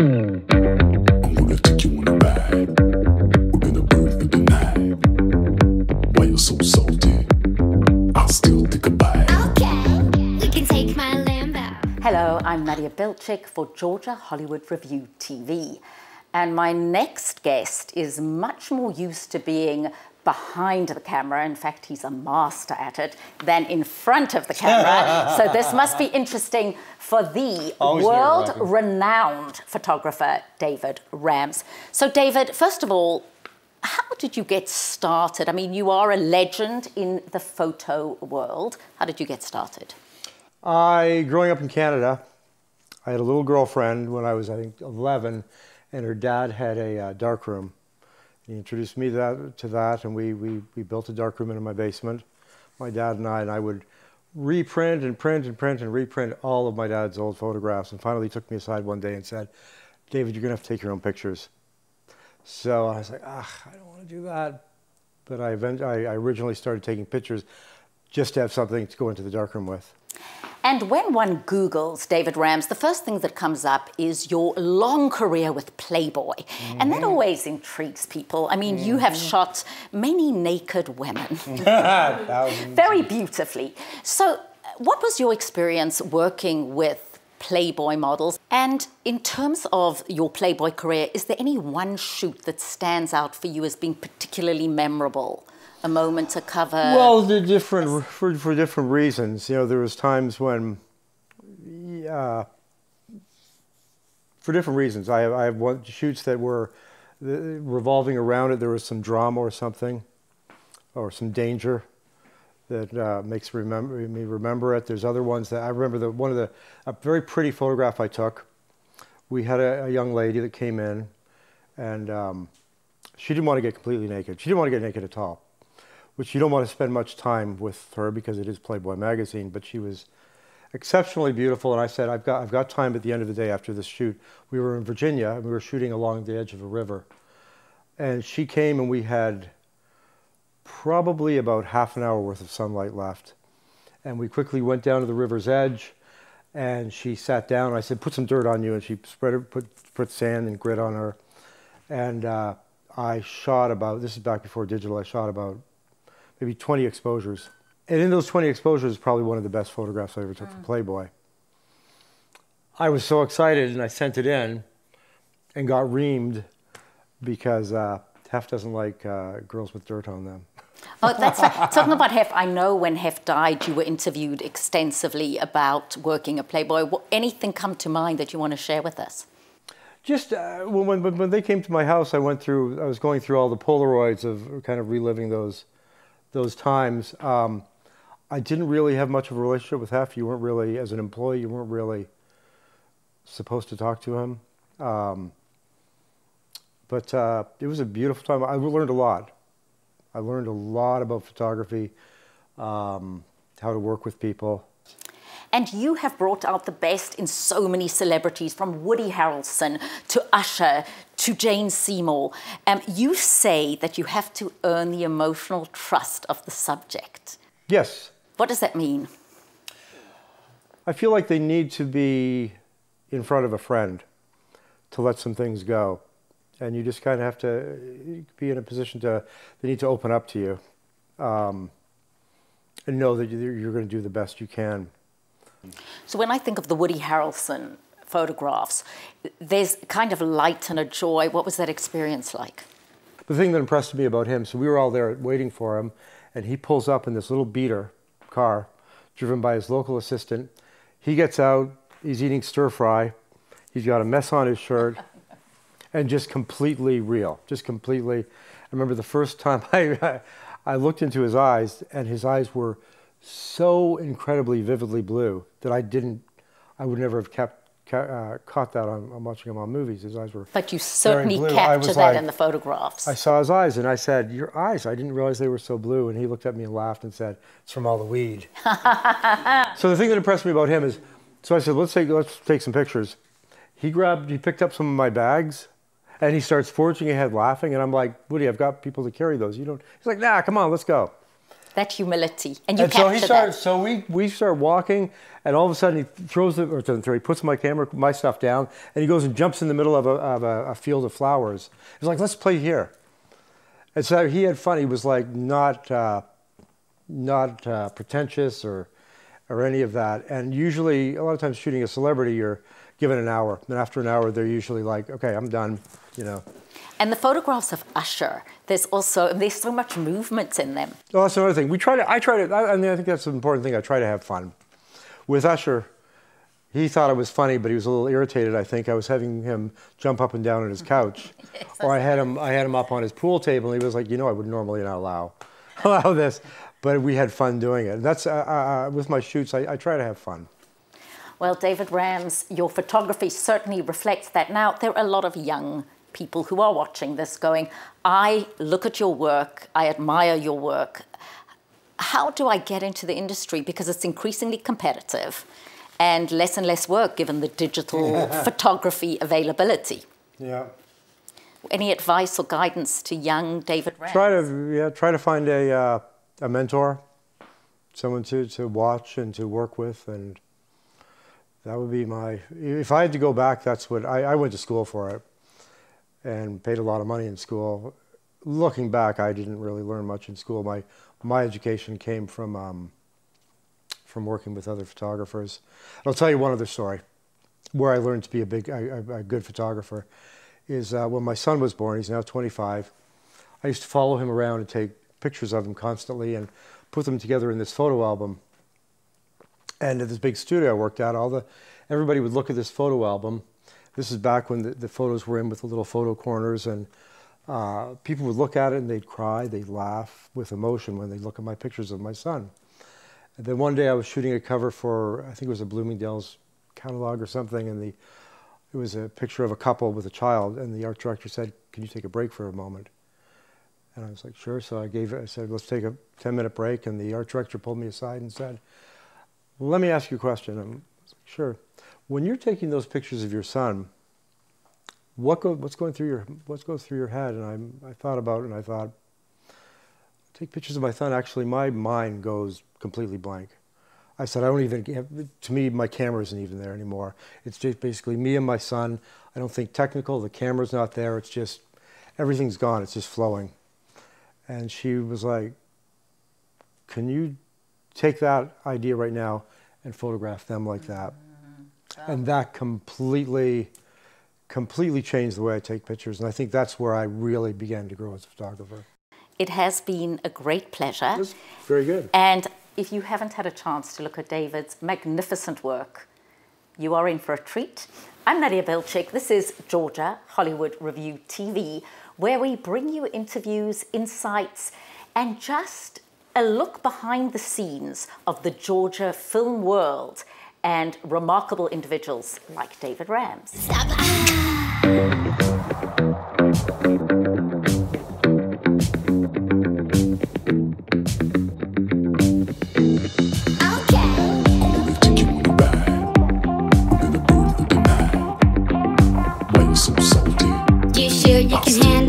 I'm gonna take you on a ride. We're gonna burn through the night. Why you're so salty, I'll still take a bite. Okay, you can take my Lambo. Hello, I'm Nadia Bilcik for Georgia Hollywood Review TV. And my next guest is much more used to being behind the camera. In fact, he's a master at it than in front of the camera. So this must be interesting for the world-renowned photographer, David Rams. So David, first of all, how did you get started? I mean, you are a legend in the photo world. How did you get started? Growing up in Canada, I had a little girlfriend when I was, I think, 11, and her dad had a darkroom. He introduced me to that, and we built a darkroom in my basement. My dad and I would reprint and print and print and reprint all of my dad's old photographs. And finally, he took me aside one day and said, "David, you're gonna have to take your own pictures." So I was like, I don't want to do that. But I originally started taking pictures just to have something to go into the darkroom with. And when one Googles David Rams, the first thing that comes up is your long career with Playboy. And that always intrigues people. I mean, you have shot many naked women. Very beautifully. So what was your experience working with Playboy models? And in terms of your Playboy career, is there any one shoot that stands out for you as being particularly memorable? A moment to cover? Well, they're different for different reasons. You know, there was times when, for different reasons. I have shoots that were revolving around it. There was some drama or something, or some danger that makes me remember it. There's other ones that I remember. A very pretty photograph I took. We had a young lady that came in, and she didn't want to get completely naked. She didn't want to get naked at all, which you don't want to spend much time with her because it is Playboy magazine, but she was exceptionally beautiful. And I said, I've got time at the end of the day after this shoot. We were in Virginia and we were shooting along the edge of a river. And she came and we had probably about half an hour worth of sunlight left. And we quickly went down to the river's edge and she sat down. I said, "Put some dirt on you." And she put sand and grit on her. And I shot about, this is back before digital, I shot about maybe 20 exposures. And in those 20 exposures, probably one of the best photographs I ever took for Playboy. I was so excited and I sent it in and got reamed because Hef doesn't like girls with dirt on them. Oh, that's right. Talking about Hef, I know when Hef died, you were interviewed extensively about working at Playboy. Anything come to mind that you want to share with us? Just when they came to my house, I was going through all the Polaroids of kind of reliving those times. I didn't really have much of a relationship with Hef. You weren't really, as an employee, you weren't really supposed to talk to him. But it was a beautiful time. I learned a lot. I learned a lot about photography, how to work with people. And you have brought out the best in so many celebrities, from Woody Harrelson to Usher to Jane Seymour. You say that you have to earn the emotional trust of the subject. Yes. What does that mean? I feel like they need to be in front of a friend to let some things go. And you just kind of have to be in a position to, they need to open up to you and know that you're going to do the best you can. So when I think of the Woody Harrelson photographs, there's kind of a light and a joy. What was that experience like? The thing that impressed me about him, so we were all there waiting for him, and he pulls up in this little beater car driven by his local assistant. He gets out, he's eating stir-fry, he's got a mess on his shirt, and just completely real, just completely. I remember the first time I looked into his eyes, and his eyes were so incredibly vividly blue that I would never have caught that on watching him on movies. His eyes were. But you certainly captured that, like, in the photographs. I saw his eyes and I said, "Your eyes, I didn't realize they were so blue." And he looked at me and laughed and said, "It's from all the weed." So the thing that impressed me about him is, so I said, let's take some pictures. He picked up some of my bags and he starts forging ahead laughing. And I'm like, "Woody, I've got people to carry those. You don't." He's like, "Nah, come on, let's go." that humility, and you capture that. So we start walking, and all of a sudden he throws the, or doesn't throw, he puts my camera, my stuff down, and he goes and jumps in the middle of a field of flowers. He's like, let's play here. And so he had fun. He was like not pretentious or any of that. And usually, a lot of times shooting a celebrity, you're given an hour. And after an hour, they're usually like, okay, I'm done, you know. And the photographs of Usher, there's so much movement in them. Oh, that's another thing. I think that's an important thing. I try to have fun. With Usher, he thought I was funny, but he was a little irritated, I think. I was having him jump up and down on his couch. Yes, or I had him up on his pool table, and he was like, you know, I would normally not allow this. But we had fun doing it. And that's, with my shoots, I try to have fun. Well, David Rams, your photography certainly reflects that. Now, there are a lot of young people who are watching this going, I look at your work, I admire your work. How do I get into the industry? Because it's increasingly competitive and less work given the digital photography availability. Yeah. Any advice or guidance to young David Rams? Try to find a mentor, someone to watch and to work with, and that would be my, if I had to go back, that's what, I went to school for it and paid a lot of money in school. Looking back, I didn't really learn much in school. My education came from working with other photographers. I'll tell you one other story where I learned to be a good photographer is when my son was born, he's now 25, I used to follow him around and take pictures of him constantly and put them together in this photo album. And at this big studio I worked at, everybody would look at this photo album. This is back when the photos were in with the little photo corners, and people would look at it and they'd cry, they'd laugh with emotion when they look at my pictures of my son. And then one day I was shooting a cover for, I think it was a Bloomingdale's catalog or something, and it was a picture of a couple with a child, and the art director said, can you take a break for a moment? And I was like, sure. So I said, let's take a 10-minute break. And the art director pulled me aside and said, let me ask you a question. I was like, sure. When you're taking those pictures of your son, what goes through your head? And I thought about it, and I thought, take pictures of my son. Actually, my mind goes completely blank. I said, I don't even, to me, my camera isn't even there anymore. It's just basically me and my son. I don't think technical. The camera's not there. It's just, everything's gone. It's just flowing. And she was like, can you take that idea right now and photograph them like that? Wow. And that completely changed the way I take pictures. And I think that's where I really began to grow as a photographer. It has been a great pleasure. It was very good. And if you haven't had a chance to look at David's magnificent work, you are in for a treat. I'm Nadia Bilcik. This is Georgia Hollywood Review TV, where we bring you interviews, insights, and just a look behind the scenes of the Georgia film world and remarkable individuals like David Rams. Okay. You sure you can handle it?